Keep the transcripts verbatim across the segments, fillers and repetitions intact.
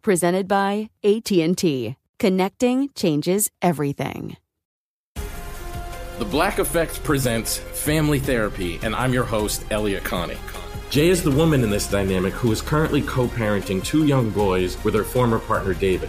Presented by A T and T. Connecting changes everything. The Black Effect presents Family Therapy, and I'm your host, Elliot Connie. Jay is the woman in this dynamic who is currently co-parenting two young boys with her former partner, David.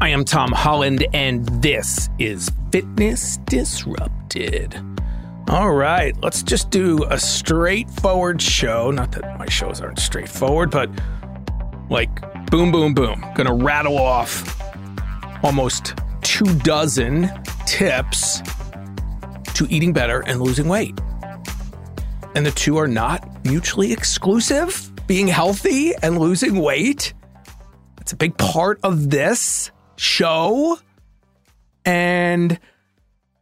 I am Tom Holland, and this is Fitness Disrupted. All right, let's just do a straightforward show. Not that my shows aren't straightforward, but like boom, boom, boom. Gonna rattle off almost two dozen tips to eating better and losing weight. And the two are not mutually exclusive. Being healthy and losing weight, that's a big part of this show. And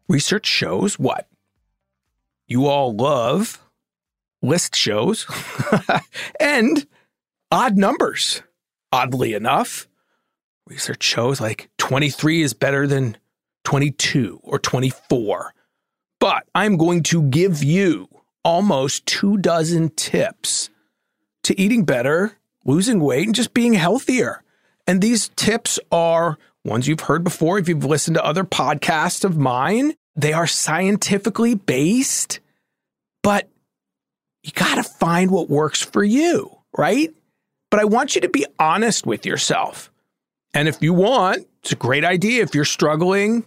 research shows what? You all love list shows and odd numbers. Oddly enough, research shows like twenty-three is better than twenty-two or twenty-four. But I'm going to give you almost two dozen tips to eating better, losing weight, and just being healthier. And these tips are ones you've heard before if you've listened to other podcasts of mine. They are scientifically based, but you got to find what works for you, right? But I want you to be honest with yourself. And if you want, it's a great idea if you're struggling,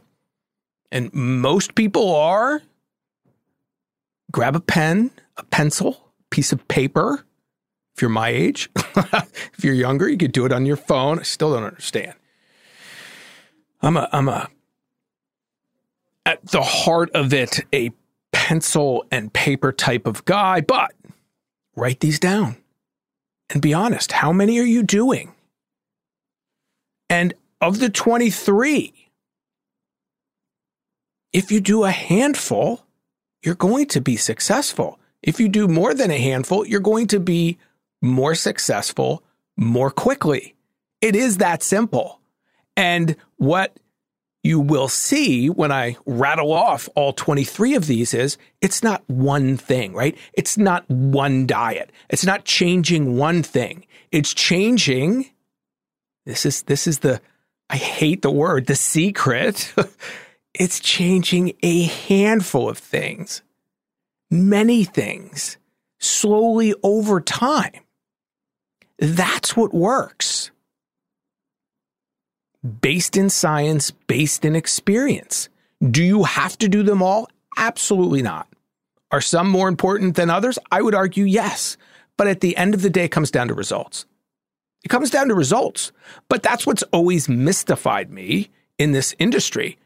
and most people are, grab a pen, a pencil, piece of paper. If you're my age, if you're younger, you could do it on your phone. I still don't understand. I'm a, I'm a, at the heart of it, a pencil and paper type of guy, but write these down and be honest. How many are you doing? And of the twenty-three, if you do a handful, you're going to be successful. If you do more than a handful, you're going to be more successful more quickly. It is that simple. And what you will see when I rattle off all twenty-three of these is it's not one thing, right? It's not one diet. It's not changing one thing. It's changing. This is, this is the, I hate the word, the secret. It's changing a handful of things, many things, slowly over time. That's what works. Based in science, based in experience. Do you have to do them all? Absolutely not. Are some more important than others? I would argue yes. But at the end of the day, it comes down to results. It comes down to results. But that's what's always mystified me in this industry.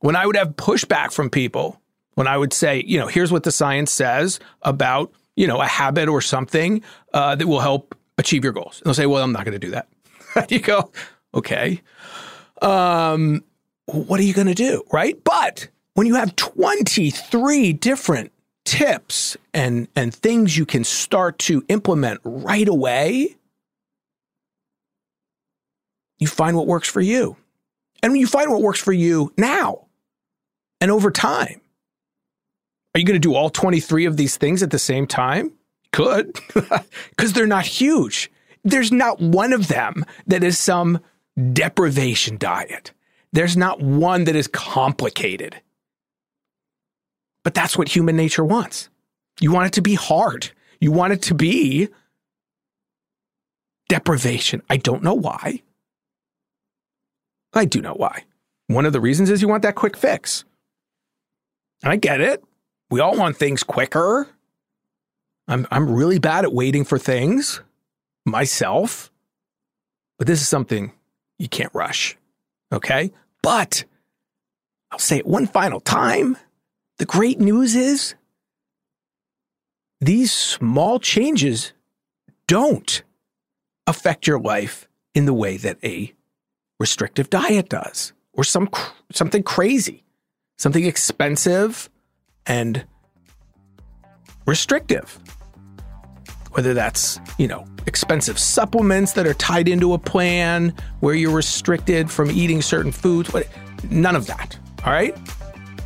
When I would have pushback from people, when I would say, you know, here's what the science says about, you know, a habit or something uh, that will help achieve your goals. And they'll say, well, I'm not going to do that. You go, okay, um, what are you going to do, right? But when you have twenty-three different tips and, and things you can start to implement right away, You find what works for you. And you find what works for you now and over time. Are you going to do all twenty-three of these things at the same time? Could, because they're not huge. There's not one of them that is some deprivation diet. There's not one that is complicated. But that's what human nature wants. You want it to be hard. You want it to be deprivation. I don't know why. I do know why. One of the reasons is you want that quick fix. And I get it. We all want things quicker. I'm I'm really bad at waiting for things, myself. But this is something you can't rush, okay? But I'll say it one final time. The great news is these small changes don't affect your life in the way that a restrictive diet does, or some something crazy, something expensive and restrictive. Whether that's, you know, expensive supplements that are tied into a plan where you're restricted from eating certain foods, what, none of that. All right,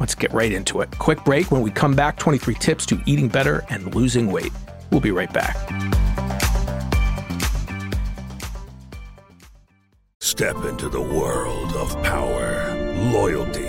let's get right into it. Quick break. When we come back, twenty-three tips to eating better and losing weight. We'll be right back. Step into the world of power, loyalty,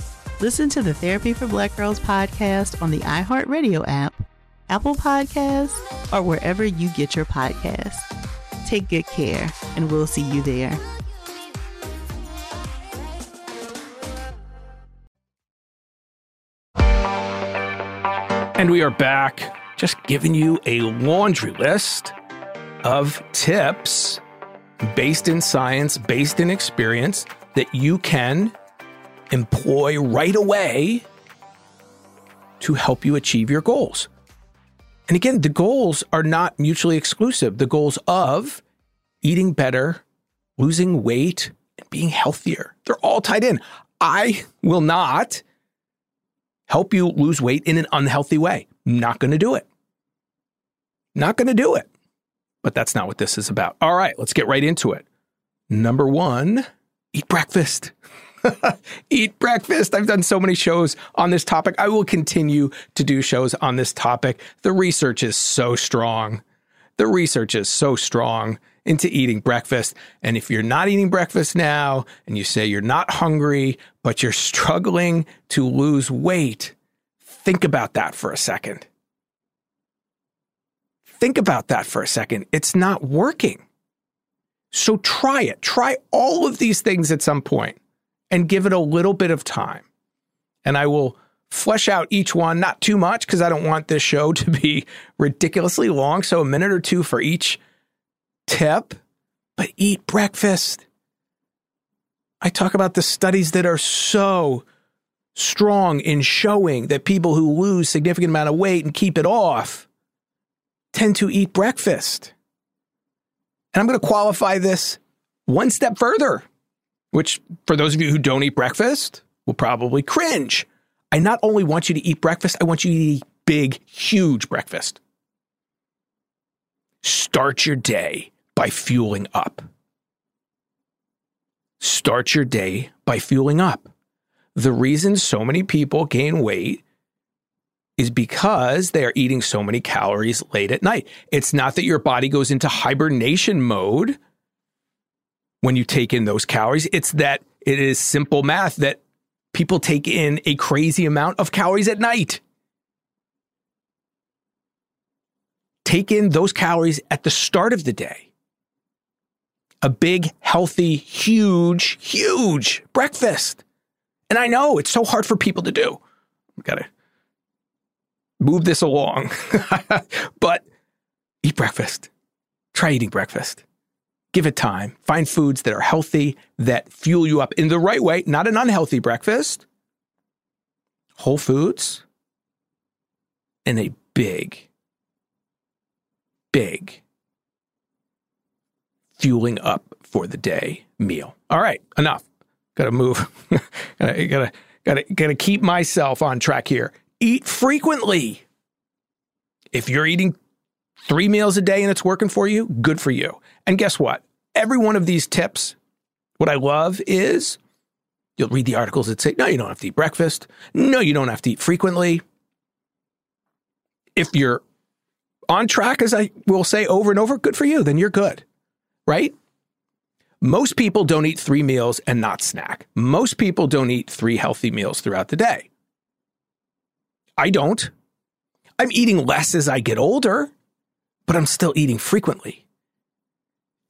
Listen to the Therapy for Black Girls podcast on the iHeartRadio app, Apple Podcasts, or wherever you get your podcasts. Take good care, and we'll see you there. And we are back, just giving you a laundry list of tips based in science, based in experience, that you can employ right away to help you achieve your goals. And again, the goals are not mutually exclusive. The goals of eating better, losing weight, and being healthier, they're all tied in. I will not help you lose weight in an unhealthy way. I'm not going to do it. Not going to do it. But that's not what this is about. All right, let's get right into it. Number one, eat breakfast. Eat breakfast. I've done so many shows on this topic. I will continue to do shows on this topic. The research is so strong The research is so strong into eating breakfast. And if you're not eating breakfast now and you say you're not hungry, but you're struggling to lose weight, think about that for a second. Think about that for a second. It's not working. So try it. Try all of these things at some point and give it a little bit of time. And I will flesh out each one, not too much, because I don't want this show to be ridiculously long. So a minute or two for each tip, but eat breakfast. I talk about the studies that are so strong in showing that people who lose significant amount of weight and keep it off tend to eat breakfast. And I'm going to qualify this one step further, which for those of you who don't eat breakfast will probably cringe. I not only want you to eat breakfast, I want you to eat big, huge breakfast. Start your day by fueling up. Start your day by fueling up. The reason so many people gain weight is because they are eating so many calories late at night. It's not that your body goes into hibernation mode when you take in those calories. It's that it is simple math that people take in a crazy amount of calories at night. Take in those calories at the start of the day. A big, healthy, huge, huge breakfast. And I know it's so hard for people to do. I've got to move this along. But eat breakfast. Try eating breakfast. Give it time. Find foods that are healthy, that fuel you up in the right way, not an unhealthy breakfast. Whole foods. And a big, big fueling up for the day meal. All right, enough. Got to move. gotta, gotta, gotta, gotta keep myself on track here. Eat frequently. If you're eating three meals a day and it's working for you, good for you. And guess what? Every one of these tips, what I love is you'll read the articles that say, no, you don't have to eat breakfast. No, you don't have to eat frequently. If you're on track, as I will say over and over, good for you. Then you're good, right? Most people don't eat three meals and not snack. Most people don't eat three healthy meals throughout the day. I don't. I'm eating less as I get older, but I'm still eating frequently.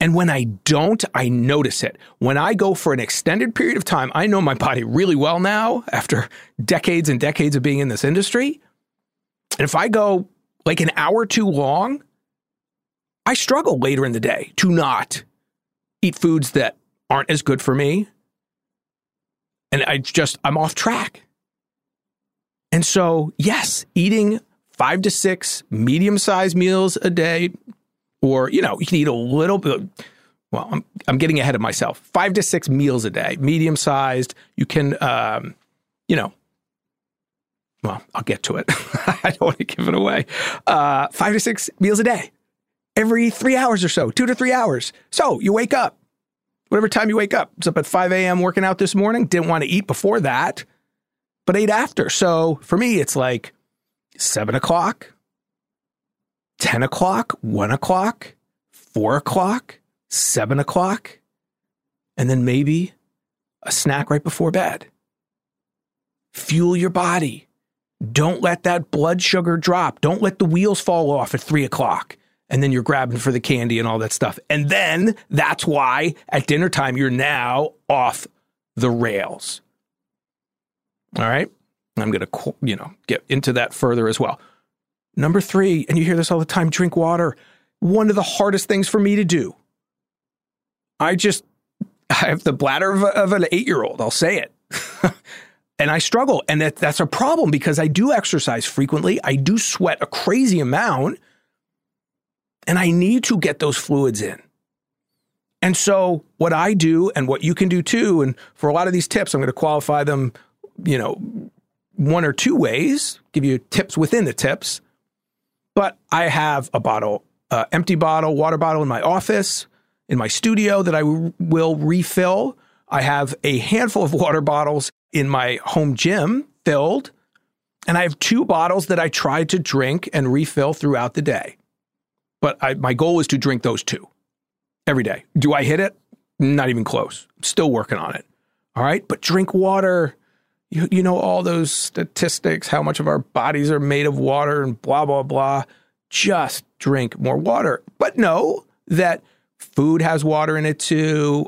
And when I don't, I notice it. When I go for an extended period of time, I know my body really well now after decades and decades of being in this industry. And if I go like an hour too long, I struggle later in the day to not eat foods that aren't as good for me. And I just, I'm off track. And so, yes, eating five to six medium-sized meals a day, or, you know, you can eat a little bit. Well, I'm, I'm getting ahead of myself. Five to six meals a day, medium-sized. You can, um, you know, well, I'll get to it. I don't want to give it away. Uh, five to six meals a day, every three hours or so, two to three hours. So you wake up, whatever time you wake up. I was up at five a.m. working out this morning. Didn't want to eat before that, but ate after. So for me, it's like seven o'clock, ten o'clock, one o'clock, four o'clock, seven o'clock, and then maybe a snack right before bed. Fuel your body. Don't let that blood sugar drop. Don't let the wheels fall off at three o'clock, and then you're grabbing for the candy and all that stuff. And then that's why at dinner time, you're now off the rails. All right. I'm going to, you know, get into that further as well. Number three, and you hear this all the time, drink water. One of the hardest things for me to do. I just, I have the bladder of, a, of an eight-year-old. I'll say it. And I struggle. And that, that's a problem because I do exercise frequently. I do sweat a crazy amount. And I need to get those fluids in. And so what I do and what you can do too, and for a lot of these tips, I'm going to qualify them, you know, one or two ways, give you tips within the tips. But I have a bottle, uh, empty bottle, water bottle in my office, in my studio that I w- will refill. I have a handful of water bottles in my home gym filled. And I have two bottles that I try to drink and refill throughout the day. But I, my goal is to drink those two every day. Do I hit it? Not even close. Still working on it. All right. But drink water. You, you know, all those statistics, how much of our bodies are made of water and blah, blah, blah. Just drink more water. But know that food has water in it too.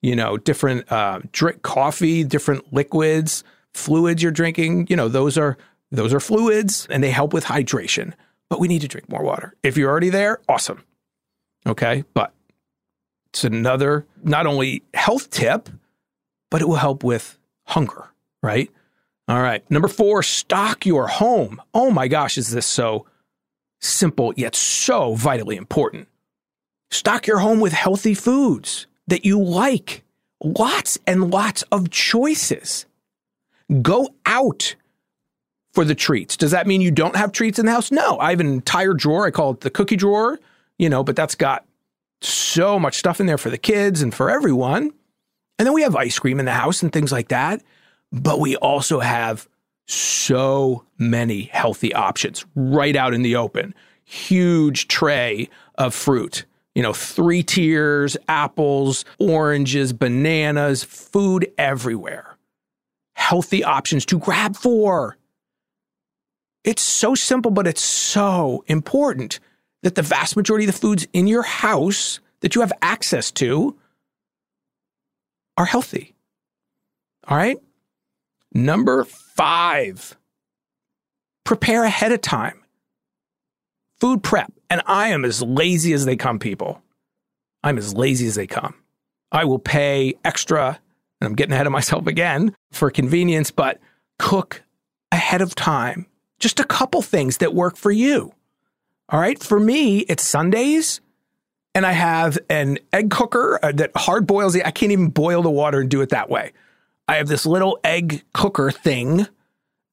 You know, different uh, drink coffee, different liquids, fluids you're drinking. You know, those are those are fluids and they help with hydration. But we need to drink more water. If you're already there, awesome. Okay. But it's another not only health tip, but it will help with hunger, right? All right. Number four, stock your home. Oh my gosh, is this so simple yet so vitally important? Stock your home with healthy foods that you like. Lots and lots of choices. Go out for the treats. Does that mean you don't have treats in the house? No. I have an entire drawer. I call it the cookie drawer, you know, but that's got so much stuff in there for the kids and for everyone. And then we have ice cream in the house and things like that. But we also have so many healthy options right out in the open. Huge tray of fruit, you know, three tiers, apples, oranges, bananas, food everywhere. Healthy options to grab for. It's so simple, but it's so important that the vast majority of the foods in your house that you have access to are healthy. All right? Number five, prepare ahead of time. Food prep. And I am as lazy as they come, people. I'm as lazy as they come. I will pay extra, and I'm getting ahead of myself again, for convenience, but cook ahead of time. Just a couple things that work for you. All right. For me, it's Sundays and I have an egg cooker that hard boils the, I can't even boil the water and do it that way. I have this little egg cooker thing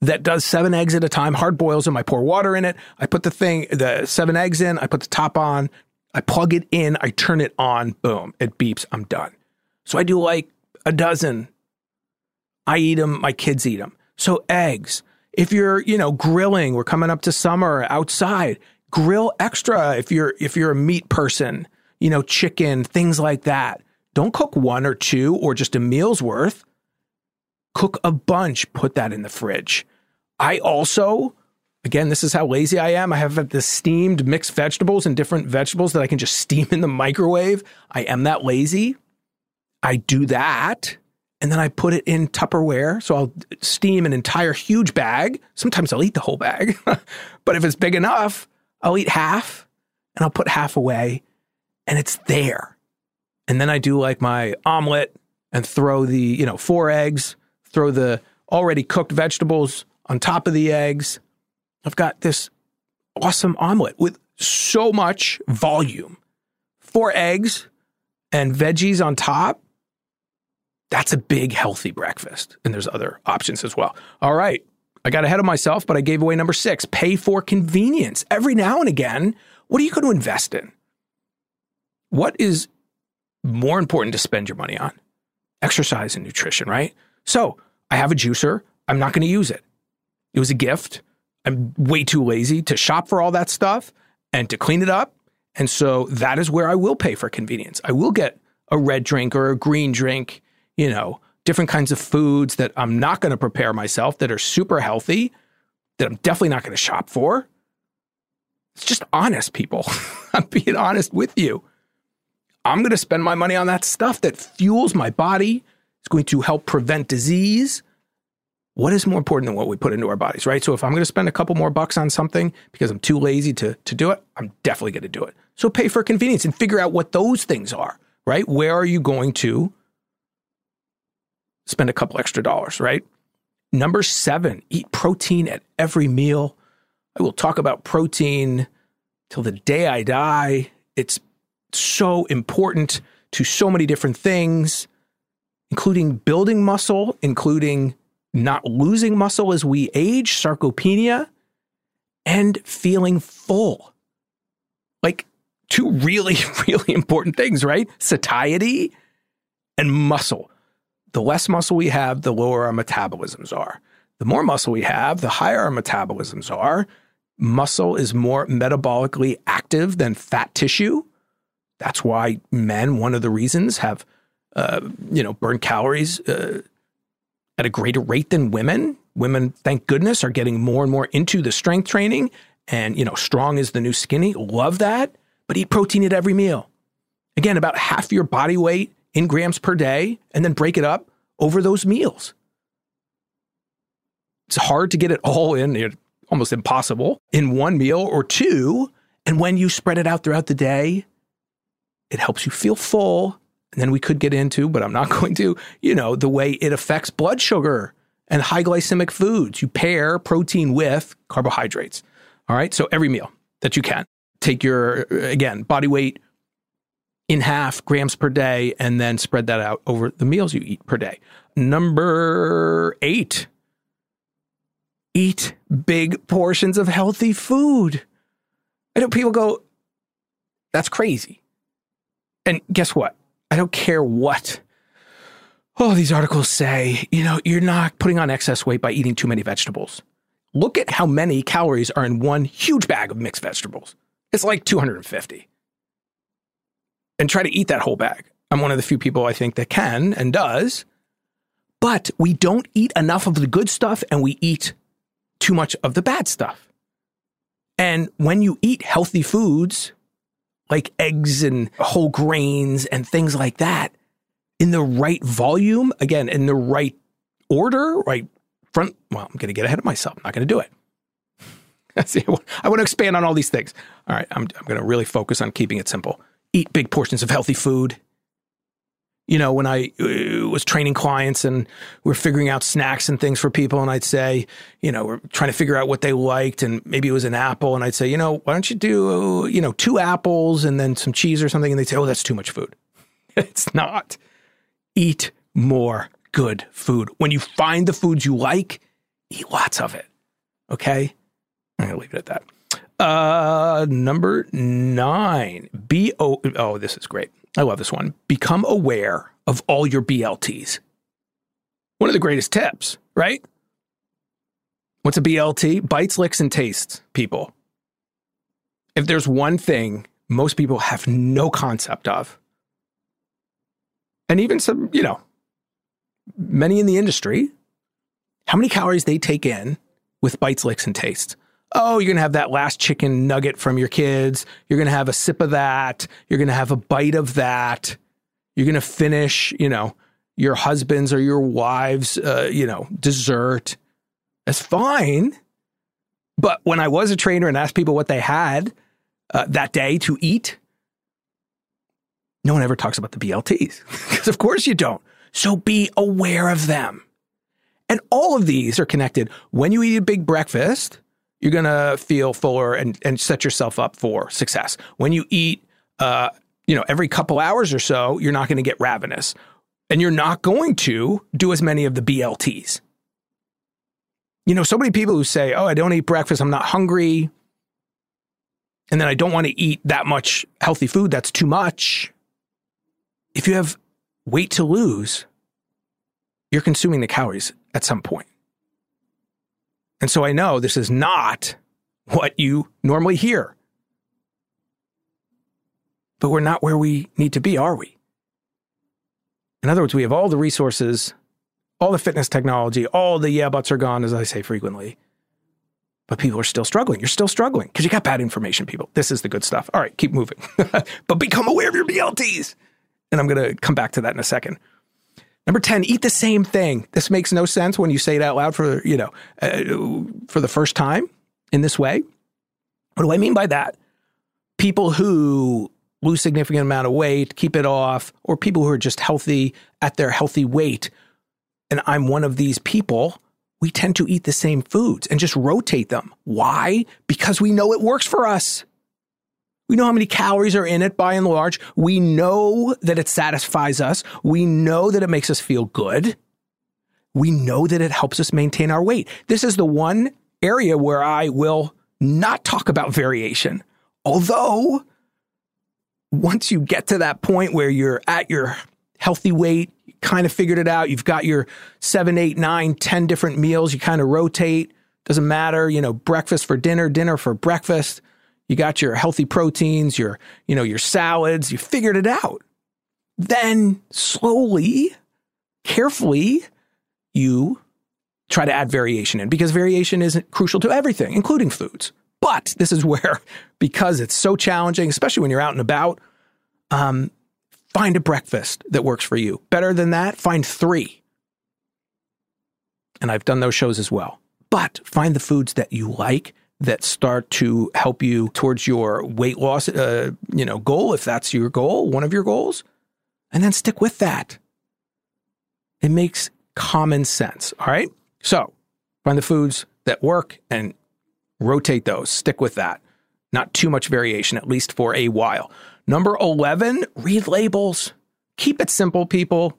that does seven eggs at a time, hard boils them. I pour water in it. I put the thing, the seven eggs in, I put the top on, I plug it in, I turn it on, boom, it beeps, I'm done. So I do like a dozen. I eat them, my kids eat them. So eggs. If you're, you know, grilling, we're coming up to summer outside, grill extra. If you're, if you're a meat person, you know, chicken, things like that. Don't cook one or two or just a meal's worth. Cook a bunch, put that in the fridge. I also, again, this is how lazy I am. I have the steamed mixed vegetables and different vegetables that I can just steam in the microwave. I am that lazy. I do that. And then I put it in Tupperware. So I'll steam an entire huge bag. Sometimes I'll eat the whole bag. But if it's big enough, I'll eat half and I'll put half away and it's there. And then I do like my omelet and throw the, you know, four eggs, throw the already cooked vegetables on top of the eggs. I've got this awesome omelet with so much volume. Four eggs and veggies on top. That's a big, healthy breakfast. And there's other options as well. All right. I got ahead of myself, but I gave away number six. Pay for convenience. Every now and again, what are you going to invest in? What is more important to spend your money on? Exercise and nutrition, right? So I have a juicer. I'm not going to use it. It was a gift. I'm way too lazy to shop for all that stuff and to clean it up. And so that is where I will pay for convenience. I will get a red drink or a green drink, you know, different kinds of foods that I'm not going to prepare myself that are super healthy, that I'm definitely not going to shop for. It's just honest, people. I'm being honest with you. I'm going to spend my money on that stuff that fuels my body. It's going to help prevent disease. What is more important than what we put into our bodies, right? So if I'm going to spend a couple more bucks on something because I'm too lazy to, to do it, I'm definitely going to do it. So pay for convenience and figure out what those things are, right? Where are you going to spend a couple extra dollars, right? Number seven, eat protein at every meal. I will talk about protein till the day I die. It's so important to so many different things, including building muscle, including not losing muscle as we age, sarcopenia, and feeling full. Like two really, really important things, right? Satiety and muscle. The less muscle we have, the lower our metabolisms are. The more muscle we have, the higher our metabolisms are. Muscle is more metabolically active than fat tissue. That's why men, one of the reasons, have, uh, you know, burn calories uh, at a greater rate than women. Women, thank goodness, are getting more and more into the strength training. And, you know, strong is the new skinny. Love that. But eat protein at every meal. Again, about half your body weight in grams per day, and then break it up over those meals. It's hard to get it all in, almost impossible, in one meal or two. And when you spread it out throughout the day, it helps you feel full. And then we could get into, but I'm not going to, you know, the way it affects blood sugar and high glycemic foods. You pair protein with carbohydrates. All right. So every meal that you can, take your, again, body weight in half, grams per day, and then spread that out over the meals you eat per day. Number eight, eat big portions of healthy food. I know people go, that's crazy. And guess what? I don't care what all these articles say. You know, you're not putting on excess weight by eating too many vegetables. Look at how many calories are in one huge bag of mixed vegetables. It's like two hundred fifty. And try to eat that whole bag. I'm one of the few people, I think, that can and does. But we don't eat enough of the good stuff, and we eat too much of the bad stuff. And when you eat healthy foods, like eggs and whole grains and things like that, in the right volume, again, in the right order, right front, well, I'm going to get ahead of myself. I'm not going to do it. See, I want to expand on all these things. All right, I'm, I'm going to really focus on keeping it simple. Eat big portions of healthy food. You know, when I uh, was training clients and we're figuring out snacks and things for people, and I'd say, you know, we're trying to figure out what they liked, and maybe it was an apple, and I'd say, you know, why don't you do, you know, two apples and then some cheese or something, and they'd say, oh, that's too much food. It's not. Eat more good food. When you find the foods you like, eat lots of it, okay? I'm going to leave it at that. Uh, number nine, B O Oh, this is great. I love this one. Become aware of all your B L Ts. One of the greatest tips, right? What's a B L T? Bites, licks, and tastes, people. If there's one thing most people have no concept of, and even some, you know, many in the industry, how many calories they take in with bites, licks, and tastes. Oh, you're going to have that last chicken nugget from your kids. You're going to have a sip of that. You're going to have a bite of that. You're going to finish, you know, your husband's or your wife's, uh, you know, dessert. That's fine. But when I was a trainer and asked people what they had uh, that day to eat, no one ever talks about the B L Ts because of course you don't. So be aware of them. And all of these are connected. When you eat a big breakfast, you're going to feel fuller and, and set yourself up for success. When you eat, uh, you know, every couple hours or so, you're not going to get ravenous. And you're not going to do as many of the B L Ts. You know, so many people who say, oh, I don't eat breakfast, I'm not hungry. And then I don't want to eat that much healthy food. That's too much. If you have weight to lose, you're consuming the calories at some point. And so I know this is not what you normally hear. But we're not where we need to be, are we? In other words, we have all the resources, all the fitness technology, all the yeah buts are gone, as I say frequently. But people are still struggling. You're still struggling because you got bad information, people. This is the good stuff. All right, keep moving. But become aware of your B L Ts. And I'm going to come back to that in a second. Number ten, eat the same thing. This makes no sense when you say it out loud for, you know, uh, for the first time in this way. What do I mean by that? People who lose significant amount of weight, keep it off, or people who are just healthy at their healthy weight. And I'm one of these people. We tend to eat the same foods and just rotate them. Why? Because we know it works for us. We know how many calories are in it by and large. We know that it satisfies us. We know that it makes us feel good. We know that it helps us maintain our weight. This is the one area where I will not talk about variation. Although, once you get to that point where you're at your healthy weight, you kind of figured it out, you've got your seven, eight, nine, ten different meals, you kind of rotate. Doesn't matter, you know, breakfast for dinner, dinner for breakfast. You got your healthy proteins, your, you know, your salads. You figured it out. Then slowly, carefully, you try to add variation in, because variation is crucial to everything, including foods. But this is where, because it's so challenging, especially when you're out and about, um, find a breakfast that works for you. Better than that, find three. And I've done those shows as well. But find the foods that you like, that start to help you towards your weight loss, uh, you know, goal, if that's your goal, one of your goals, and then stick with that. It makes common sense, all right? So find the foods that work and rotate those. Stick with that. Not too much variation, at least for a while. Number eleven, read labels. Keep it simple, people.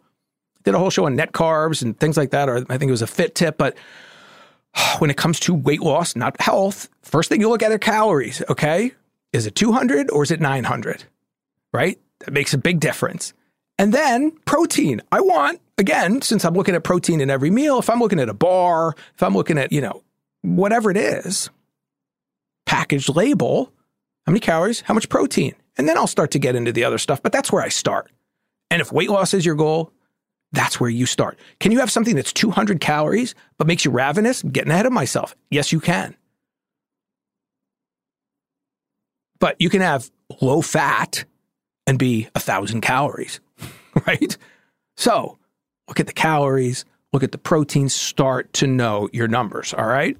Did a whole show on net carbs and things like that, or I think it was a fit tip, but when it comes to weight loss, not health, first thing you look at are calories, okay? Is it two hundred or is it nine hundred, right? That makes a big difference. And then protein. I want, again, since I'm looking at protein in every meal, if I'm looking at a bar, if I'm looking at, you know, whatever it is, package label, how many calories, how much protein? And then I'll start to get into the other stuff, but that's where I start. And if weight loss is your goal, that's where you start. Can you have something that's two hundred calories but makes you ravenous? I'm getting ahead of myself. Yes, you can. But you can have low fat and be one thousand calories, right? So look at the calories, look at the protein, start to know your numbers, all right?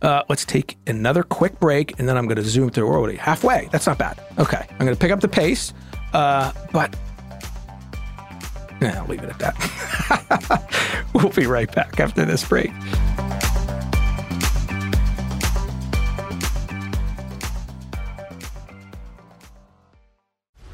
Uh, let's take another quick break, and then I'm going to zoom through. We're already halfway. That's not bad. Okay, I'm going to pick up the pace, uh, but... Nah, I'll leave it at that. We'll be right back after this break.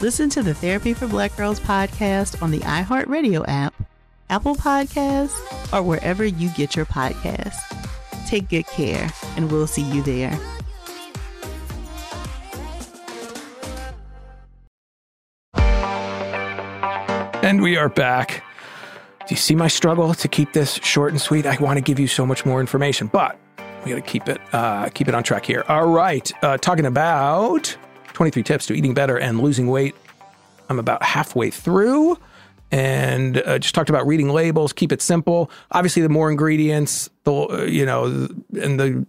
Listen to the Therapy for Black Girls podcast on the iHeartRadio app, Apple Podcasts, or wherever you get your podcasts. Take good care, and we'll see you there. And we are back. Do you see my struggle to keep this short and sweet? I want to give you so much more information, but we got to keep it uh, keep it on track here. All right. Uh, talking about twenty-three tips to eating better and losing weight. I'm about halfway through and uh, just talked about reading labels. Keep it simple. Obviously, the more ingredients, the you know, and the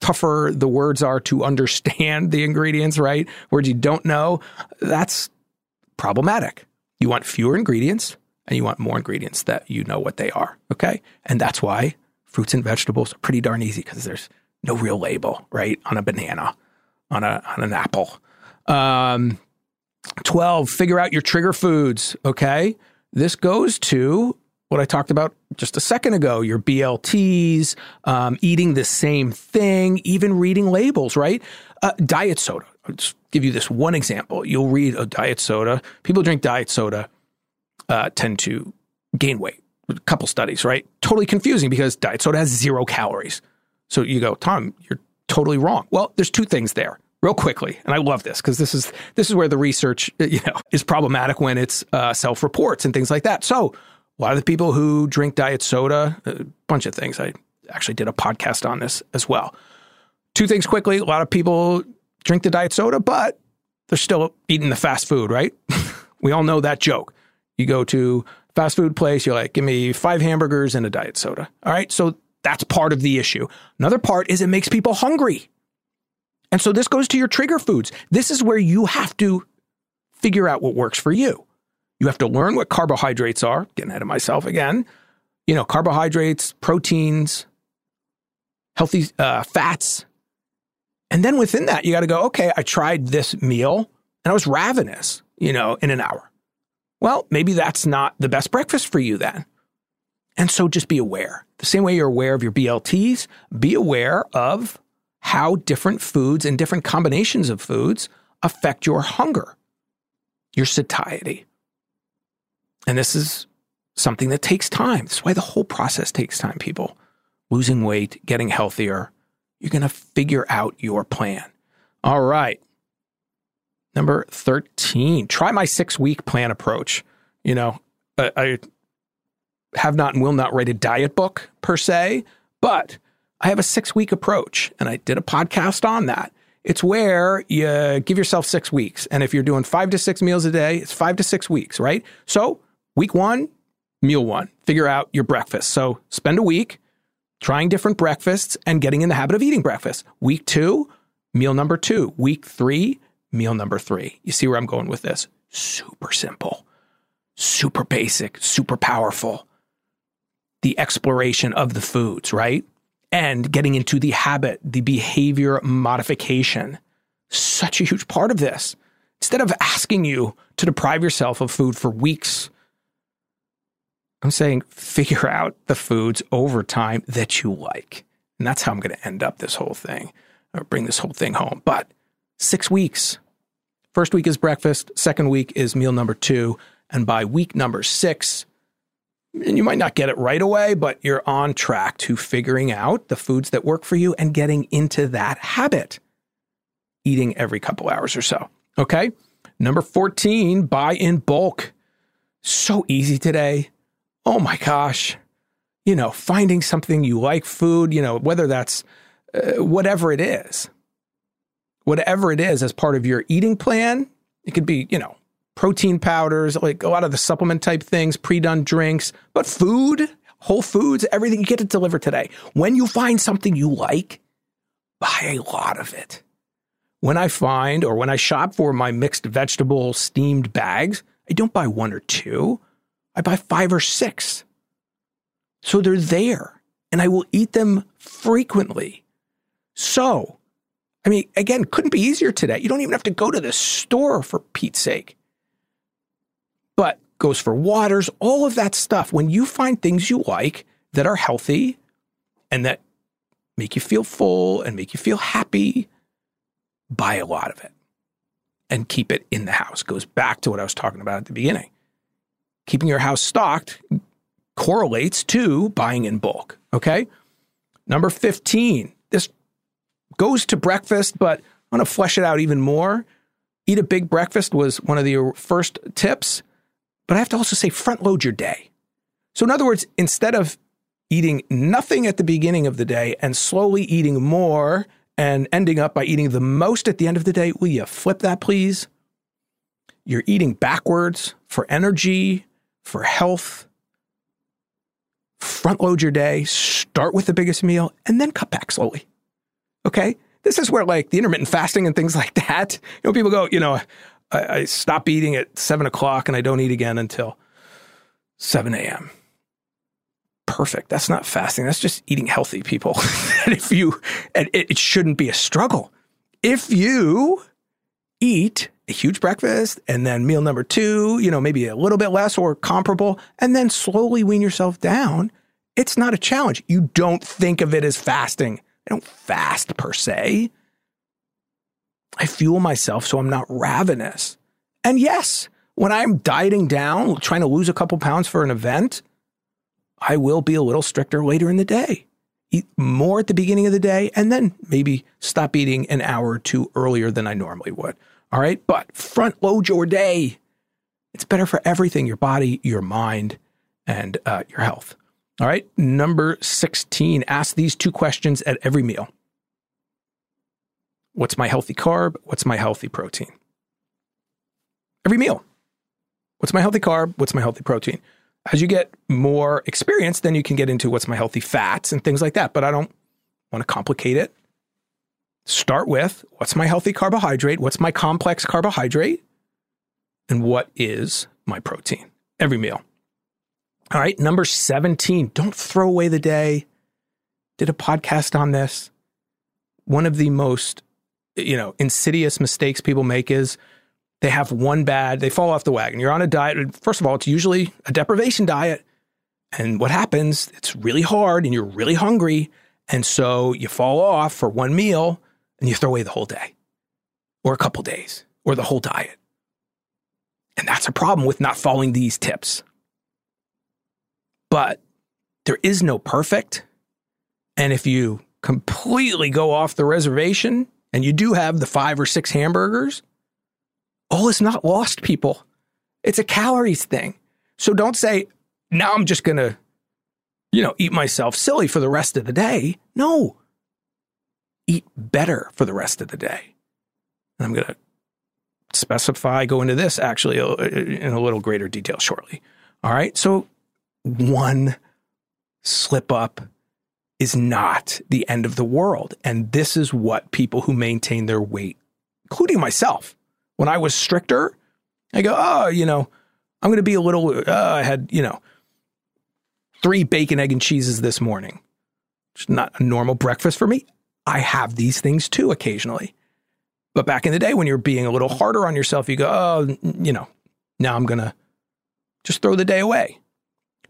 tougher the words are to understand the ingredients, right? Words you don't know, that's problematic. You want fewer ingredients and you want more ingredients that you know what they are, okay? And that's why fruits and vegetables are pretty darn easy because there's no real label, right? On a banana, on a on an apple. Um, twelve, figure out your trigger foods, okay? This goes to what I talked about just a second ago, your B L Ts, um, eating the same thing, even reading labels, right? Uh, diet soda. I'll just give you this one example. You'll read a diet soda. People who drink diet soda uh, tend to gain weight. A couple studies, right? Totally confusing because diet soda has zero calories. So you go, Tom, you're totally wrong. Well, there's two things there. Real quickly, and I love this because this is this is where the research, you know, is problematic when it's uh, self-reports and things like that. So a lot of the people who drink diet soda, a bunch of things. I actually did a podcast on this as well. Two things quickly. A lot of people drink the diet soda, but they're still eating the fast food, right? We all know that joke. You go to a fast food place, you're like, give me five hamburgers and a diet soda. All right. So that's part of the issue. Another part is it makes people hungry. And so this goes to your trigger foods. This is where you have to figure out what works for you. You have to learn what carbohydrates are. Getting ahead of myself again. You know, carbohydrates, proteins, healthy uh, fats. And then within that, you got to go, okay, I tried this meal and I was ravenous, you know, in an hour. Well, maybe that's not the best breakfast for you then. And so just be aware. The same way you're aware of your B L Ts, be aware of how different foods and different combinations of foods affect your hunger, your satiety. And this is something that takes time. That's why the whole process takes time, people. Losing weight, getting healthier. You're going to figure out your plan. All right. Number thirteen, try my six-week plan approach. You know, I, I have not and will not write a diet book per se, but I have a six-week approach, and I did a podcast on that. It's where you give yourself six weeks, and if you're doing five to six meals a day, it's five to six weeks, right? So week one, meal one, figure out your breakfast. So spend a week trying different breakfasts and getting in the habit of eating breakfast. Week two, meal number two. Week three, meal number three. You see where I'm going with this? Super simple, super basic, super powerful. The exploration of the foods, right? And getting into the habit, the behavior modification, such a huge part of this. Instead of asking you to deprive yourself of food for weeks, I'm saying figure out the foods over time that you like. And that's how I'm going to end up this whole thing, or bring this whole thing home. But six weeks. First week is breakfast. Second week is meal number two. And by week number six, and you might not get it right away, but you're on track to figuring out the foods that work for you and getting into that habit, eating every couple hours or so. Okay. Number fourteen, buy in bulk. So easy today. Oh my gosh. You know, finding something you like, food, you know, whether that's uh, whatever it is, whatever it is as part of your eating plan, it could be, you know, protein powders, like a lot of the supplement type things, pre-done drinks, but food, whole foods, everything you get to deliver today. When you find something you like, buy a lot of it. When I find or when I shop for my mixed vegetable steamed bags, I don't buy one or two. I buy five or six. So they're there and I will eat them frequently. So, I mean, again, couldn't be easier today. You don't even have to go to the store for Pete's sake. But goes for waters, all of that stuff. When you find things you like that are healthy and that make you feel full and make you feel happy, buy a lot of it and keep it in the house. Goes back to what I was talking about at the beginning. Keeping your house stocked correlates to buying in bulk, okay? Number fifteen, this goes to breakfast, but I'm going to flesh it out even more. Eat a big breakfast was one of the first tips, but I have to also say front load your day. So in other words, instead of eating nothing at the beginning of the day and slowly eating more and ending up by eating the most at the end of the day, will you flip that, please? You're eating backwards for energy, for health. Front load your day, start with the biggest meal, and then cut back slowly, okay? This is where, like, the intermittent fasting and things like that, you know, people go, you know, I, I stop eating at seven o'clock and I don't eat again until seven a.m. Perfect. That's not fasting. That's just eating healthy, people. And if you, and it, it shouldn't be a struggle. If you eat a huge breakfast and then meal number two, you know, maybe a little bit less or comparable, and then slowly wean yourself down, it's not a challenge. You don't think of it as fasting. I don't fast per se. I fuel myself so I'm not ravenous. And yes, when I'm dieting down, trying to lose a couple pounds for an event, I will be a little stricter later in the day. Eat more at the beginning of the day and then maybe stop eating an hour or two earlier than I normally would. All right, but front load your day. It's better for everything, your body, your mind, and uh, your health. All right, number sixteen, ask these two questions at every meal. What's my healthy carb? What's my healthy protein? Every meal. What's my healthy carb? What's my healthy protein? As you get more experience, then you can get into what's my healthy fats and things like that, but I don't want to complicate it. Start with what's my healthy carbohydrate, what's my complex carbohydrate, and what is my protein? Every meal. All right, number seventeen, don't throw away the day. Did a podcast on this. One of the most, you know, insidious mistakes people make is they have one bad, they fall off the wagon. You're on a diet. First of all, it's usually a deprivation diet. And what happens, it's really hard and you're really hungry. And so you fall off for one meal and you throw away the whole day or a couple days or the whole diet. And that's a problem with not following these tips. But there is no perfect. And if you completely go off the reservation and you do have the five or six hamburgers, all is not lost, people. It's a calories thing. So don't say, now I'm just going to, you know, eat myself silly for the rest of the day. No. Eat better for the rest of the day. And I'm going to specify, go into this actually in a little greater detail shortly. All right. So one slip up is not the end of the world. And this is what people who maintain their weight, including myself, when I was stricter, I go, oh, you know, I'm going to be a little, uh, I had, you know, three bacon, egg, and cheeses this morning. It's not a normal breakfast for me. I have these things too occasionally. But back in the day when you're being a little harder on yourself, you go, oh, you know, now I'm going to just throw the day away.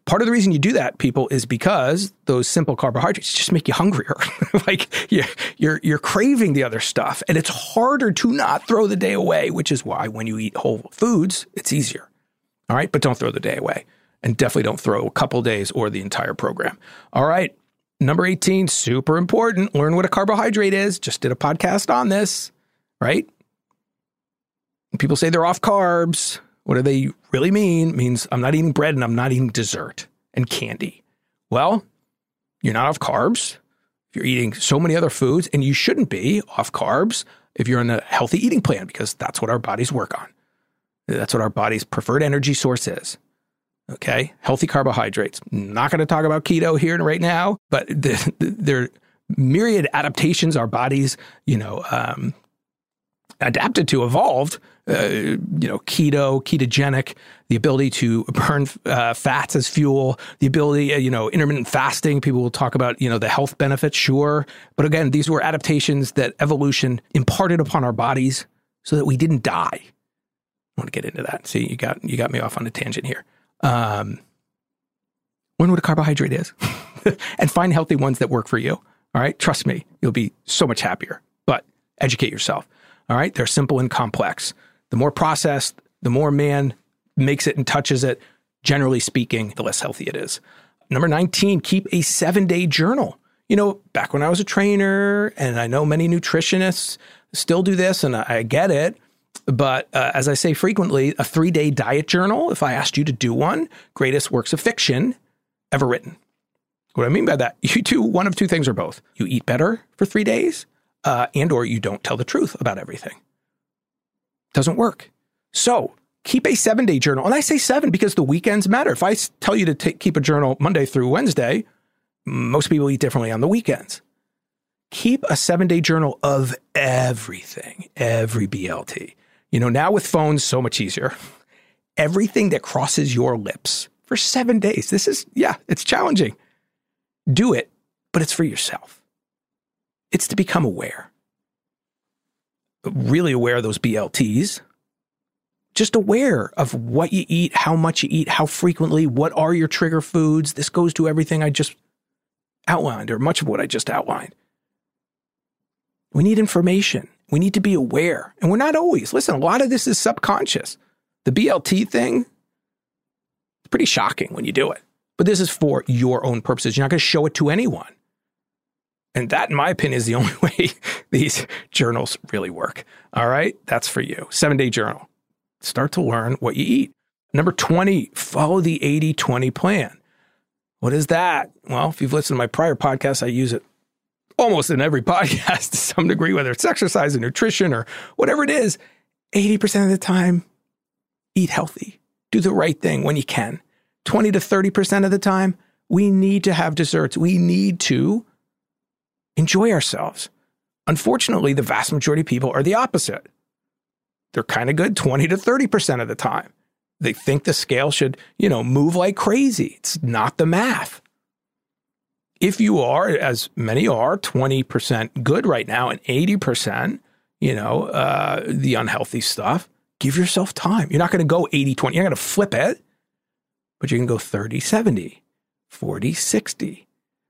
Part of the reason you do that, people, is because those simple carbohydrates just make you hungrier. Like you're, you're, you're craving the other stuff, and it's harder to not throw the day away, which is why when you eat whole foods, it's easier. All right, but don't throw the day away, and definitely don't throw a couple days or the entire program. All right, number eighteen, super important. Learn what a carbohydrate is. Just did a podcast on this, right? When people say they're off carbs, what do they really mean? It means I'm not eating bread and I'm not eating dessert and candy. Well, you're not off carbs. You're eating so many other foods, and you shouldn't be off carbs if you're on a healthy eating plan, because that's what our bodies work on. That's what our body's preferred energy source is. Okay? Healthy carbohydrates. Not going to talk about keto here right now, but the, the, there are myriad adaptations our bodies, you know, um, adapted to, evolved. Uh, you know, keto, ketogenic, the ability to burn uh, fats as fuel, the ability, uh, you know, intermittent fasting. People will talk about, you know, the health benefits, sure. But again, these were adaptations that evolution imparted upon our bodies so that we didn't die. I want to get into that. See, you got you got me off on a tangent here. Um, learn what a carbohydrate is and find healthy ones that work for you. All right. Trust me, you'll be so much happier, but educate yourself. All right. They're simple and complex. The more processed, the more man makes it and touches it, generally speaking, the less healthy it is. Number nineteen, keep a seven-day journal. You know, back when I was a trainer, and I know many nutritionists still do this, and I, I get it. But uh, as I say frequently, a three-day diet journal, if I asked you to do one, greatest works of fiction ever written. What do I mean by that? You do one of two things or both. You eat better for three days uh, and or you don't tell the truth about everything. Doesn't work. So keep a seven-day journal. And I say seven because the weekends matter. If I tell you to t- keep a journal Monday through Wednesday, most people eat differently on the weekends. Keep a seven-day journal of everything, every B L T. You know, now with phones, so much easier. Everything that crosses your lips for seven days. This is, yeah, it's challenging. Do it, but it's for yourself. It's to become aware. Really aware of those B L Ts. Just aware of what you eat, how much you eat, how frequently, what are your trigger foods. This goes to everything I just outlined, or much of what I just outlined. We need information. We need to be aware. And we're not always. Listen, a lot of this is subconscious. The B L T thing, it's pretty shocking when you do it. But this is for your own purposes. You're not going to show it to anyone. And that, in my opinion, is the only way these journals really work. All right? That's for you. Seven-day journal. Start to learn what you eat. Number twenty, follow the eighty twenty plan. What is that? Well, if you've listened to my prior podcast, I use it almost in every podcast to some degree, whether it's exercise or nutrition or whatever it is. Eighty percent of the time, eat healthy. Do the right thing when you can. twenty to thirty percent of the time, we need to have desserts. We need to enjoy ourselves. Unfortunately, the vast majority of people are the opposite. They're kind of good twenty to thirty percent of the time. They think the scale should, you know, move like crazy. It's not the math. If you are, as many are, twenty percent good right now and eighty percent, you know, uh, the unhealthy stuff, give yourself time. You're not going to go eighty twenty. You're not going to flip it, but you can go thirty seventy, forty sixty.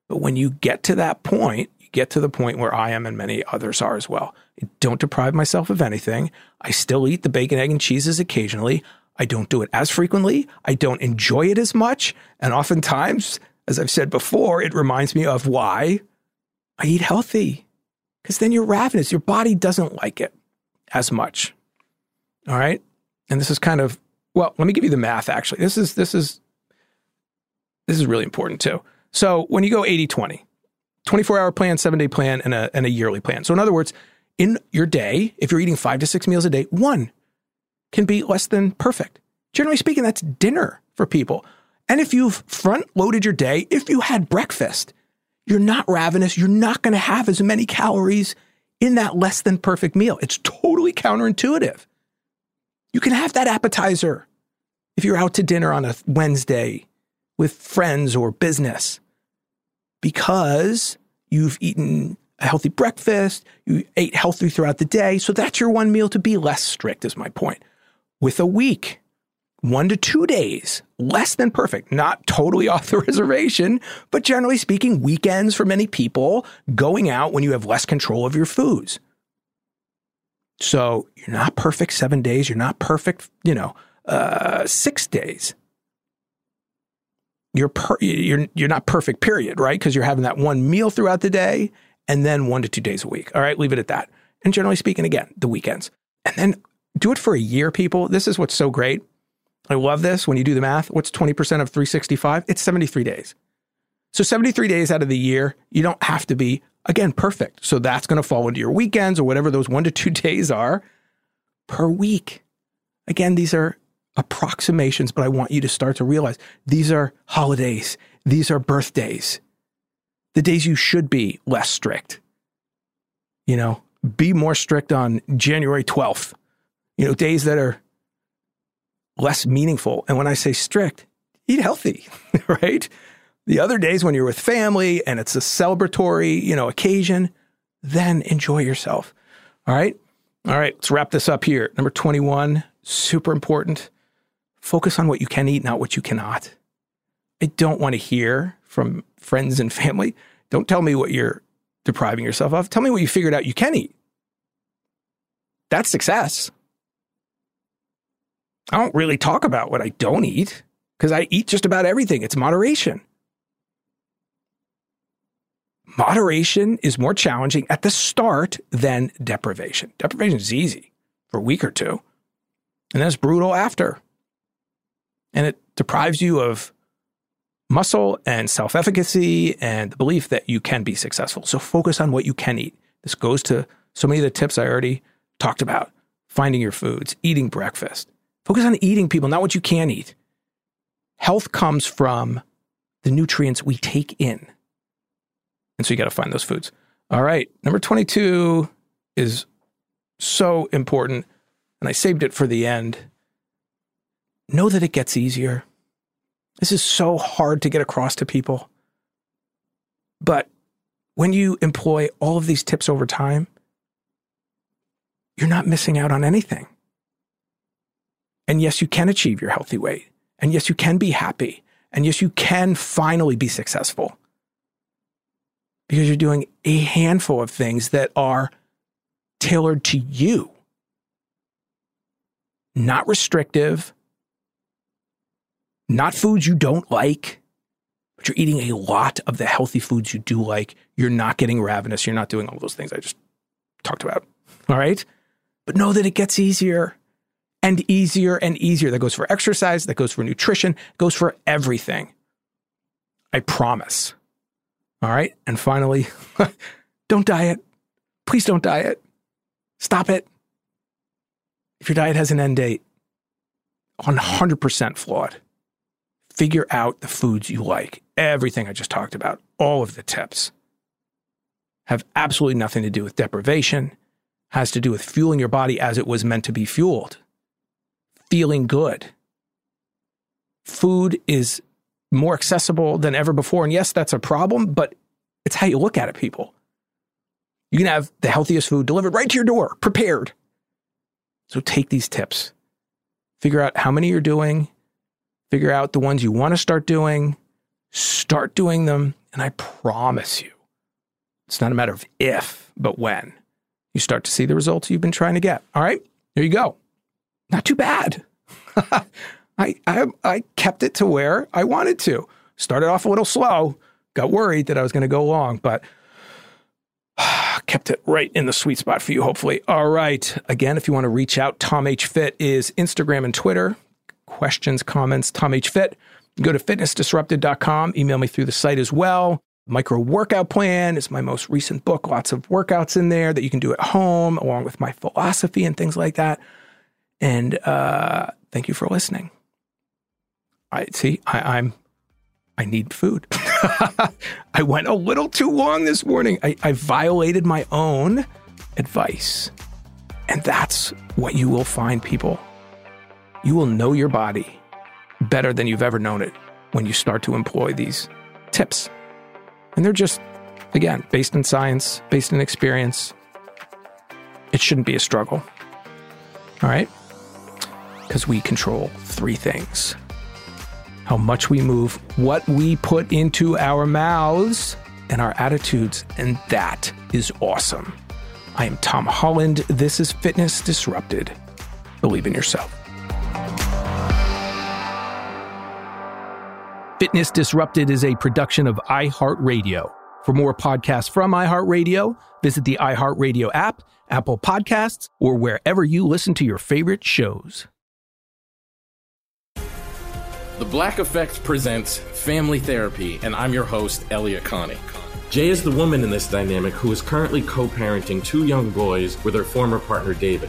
But when you get to that point, you get to the point where I am and many others are as well. I don't deprive myself of anything. I still eat the bacon, egg, and cheeses occasionally. I don't do it as frequently. I don't enjoy it as much. And oftentimes, as I've said before, it reminds me of why I eat healthy. Because then you're ravenous. Your body doesn't like it as much. All right? And this is kind of, well, let me give you the math, actually. This is this is, this is really important, too. So when you go eighty twenty, twenty-four hour plan, seven-day plan, and a, and a yearly plan. So in other words, in your day, if you're eating five to six meals a day, one can be less than perfect. Generally speaking, that's dinner for people. And if you've front-loaded your day, if you had breakfast, you're not ravenous. You're not going to have as many calories in that less than perfect meal. It's totally counterintuitive. You can have that appetizer if you're out to dinner on a Wednesday with friends or business because you've eaten a healthy breakfast, you ate healthy throughout the day. So that's your one meal to be less strict, is my point. With a week, one to two days, less than perfect, not totally off the reservation, but generally speaking, weekends for many people, going out when you have less control of your foods. So you're not perfect seven days, you're not perfect, you know, uh, six days. You're, per- you're, you're not perfect, period, right? Because you're having that one meal throughout the day and then one to two days a week. All right, leave it at that. And generally speaking, again, the weekends. And then do it for a year, people. This is what's so great. I love this. When you do the math, what's twenty percent of three sixty-five? It's seventy-three days. So seventy-three days out of the year, you don't have to be, again, perfect. So that's going to fall into your weekends or whatever those one to two days are per week. Again, these are approximations, but I want you to start to realize these are holidays. These are birthdays. The days you should be less strict. You know, be more strict on January twelfth. You know, days that are less meaningful. And when I say strict, eat healthy, right? The other days when you're with family and it's a celebratory, you know, occasion, then enjoy yourself. All right. All right. Let's wrap this up here. Number twenty-one, super important. Focus on what you can eat, not what you cannot. I don't want to hear from friends and family, don't tell me what you're depriving yourself of. Tell me what you figured out you can eat. That's success. I don't really talk about what I don't eat. because I eat just about everything. It's moderation. Moderation is more challenging at the start than deprivation. Deprivation is easy for a week or two, and then it's brutal after. And it deprives you of muscle and self-efficacy and the belief that you can be successful. So focus on what you can eat. This goes to so many of the tips I already talked about. Finding your foods, eating breakfast. Focus on eating, people, not what you can eat. Health comes from the nutrients we take in. And so you got to find those foods. All right. Number twenty-two is so important, and I saved it for the end. Know that it gets easier. This is so hard to get across to people. But when you employ all of these tips over time, you're not missing out on anything. And yes, you can achieve your healthy weight. And yes, you can be happy. And yes, you can finally be successful. Because you're doing a handful of things that are tailored to you. Not restrictive. Not foods you don't like. But you're eating a lot of the healthy foods you do like. You're not getting ravenous. You're not doing all those things I just talked about. All right? But know that it gets easier and easier and easier. That goes for exercise. That goes for nutrition. Goes for everything. I promise. All right. And finally, don't diet. Please don't diet. Stop it. If your diet has an end date, one hundred percent flawed. Figure out the foods you like. Everything I just talked about, all of the tips, have absolutely nothing to do with deprivation. Has to do with fueling your body as it was meant to be fueled. Feeling good. Food is more accessible than ever before. And yes, that's a problem, but it's how you look at it, people. You can have the healthiest food delivered right to your door, prepared. So take these tips. Figure out how many you're doing. Figure out the ones you want to start doing. Start doing them. And I promise you, it's not a matter of if, but when. You start to see the results you've been trying to get. All right, there you go. Not too bad. I, I I kept it to where I wanted to. Started off a little slow, got worried that I was going to go long, but kept it right in the sweet spot for you, hopefully. All right. Again, if you want to reach out, Tom H. Fit is Instagram and Twitter. Questions, comments, Tom H. Fit. Go to fitness disrupted dot com. Email me through the site as well. Micro workout plan is my most recent book. Lots of workouts in there that you can do at home, along with my philosophy and things like that. And uh, thank you for listening. I see. I, I'm. I need food. I went a little too long this morning. I, I violated my own advice, and that's what you will find, people. You will know your body better than you've ever known it when you start to employ these tips. And they're just, again, based in science, based in experience. It shouldn't be a struggle. All right? Because we control three things. How much we move, what we put into our mouths, and our attitudes. And that is awesome. I am Tom Holland. This is Fitness Disrupted. Believe in yourself. Fitness Disrupted is a production of iHeartRadio. For more podcasts from iHeartRadio, visit the iHeartRadio app, Apple Podcasts, or wherever you listen to your favorite shows. The Black Effect presents Family Therapy, and I'm your host, Elliot Connie. Jay is the woman in this dynamic who is currently co-parenting two young boys with her former partner, David.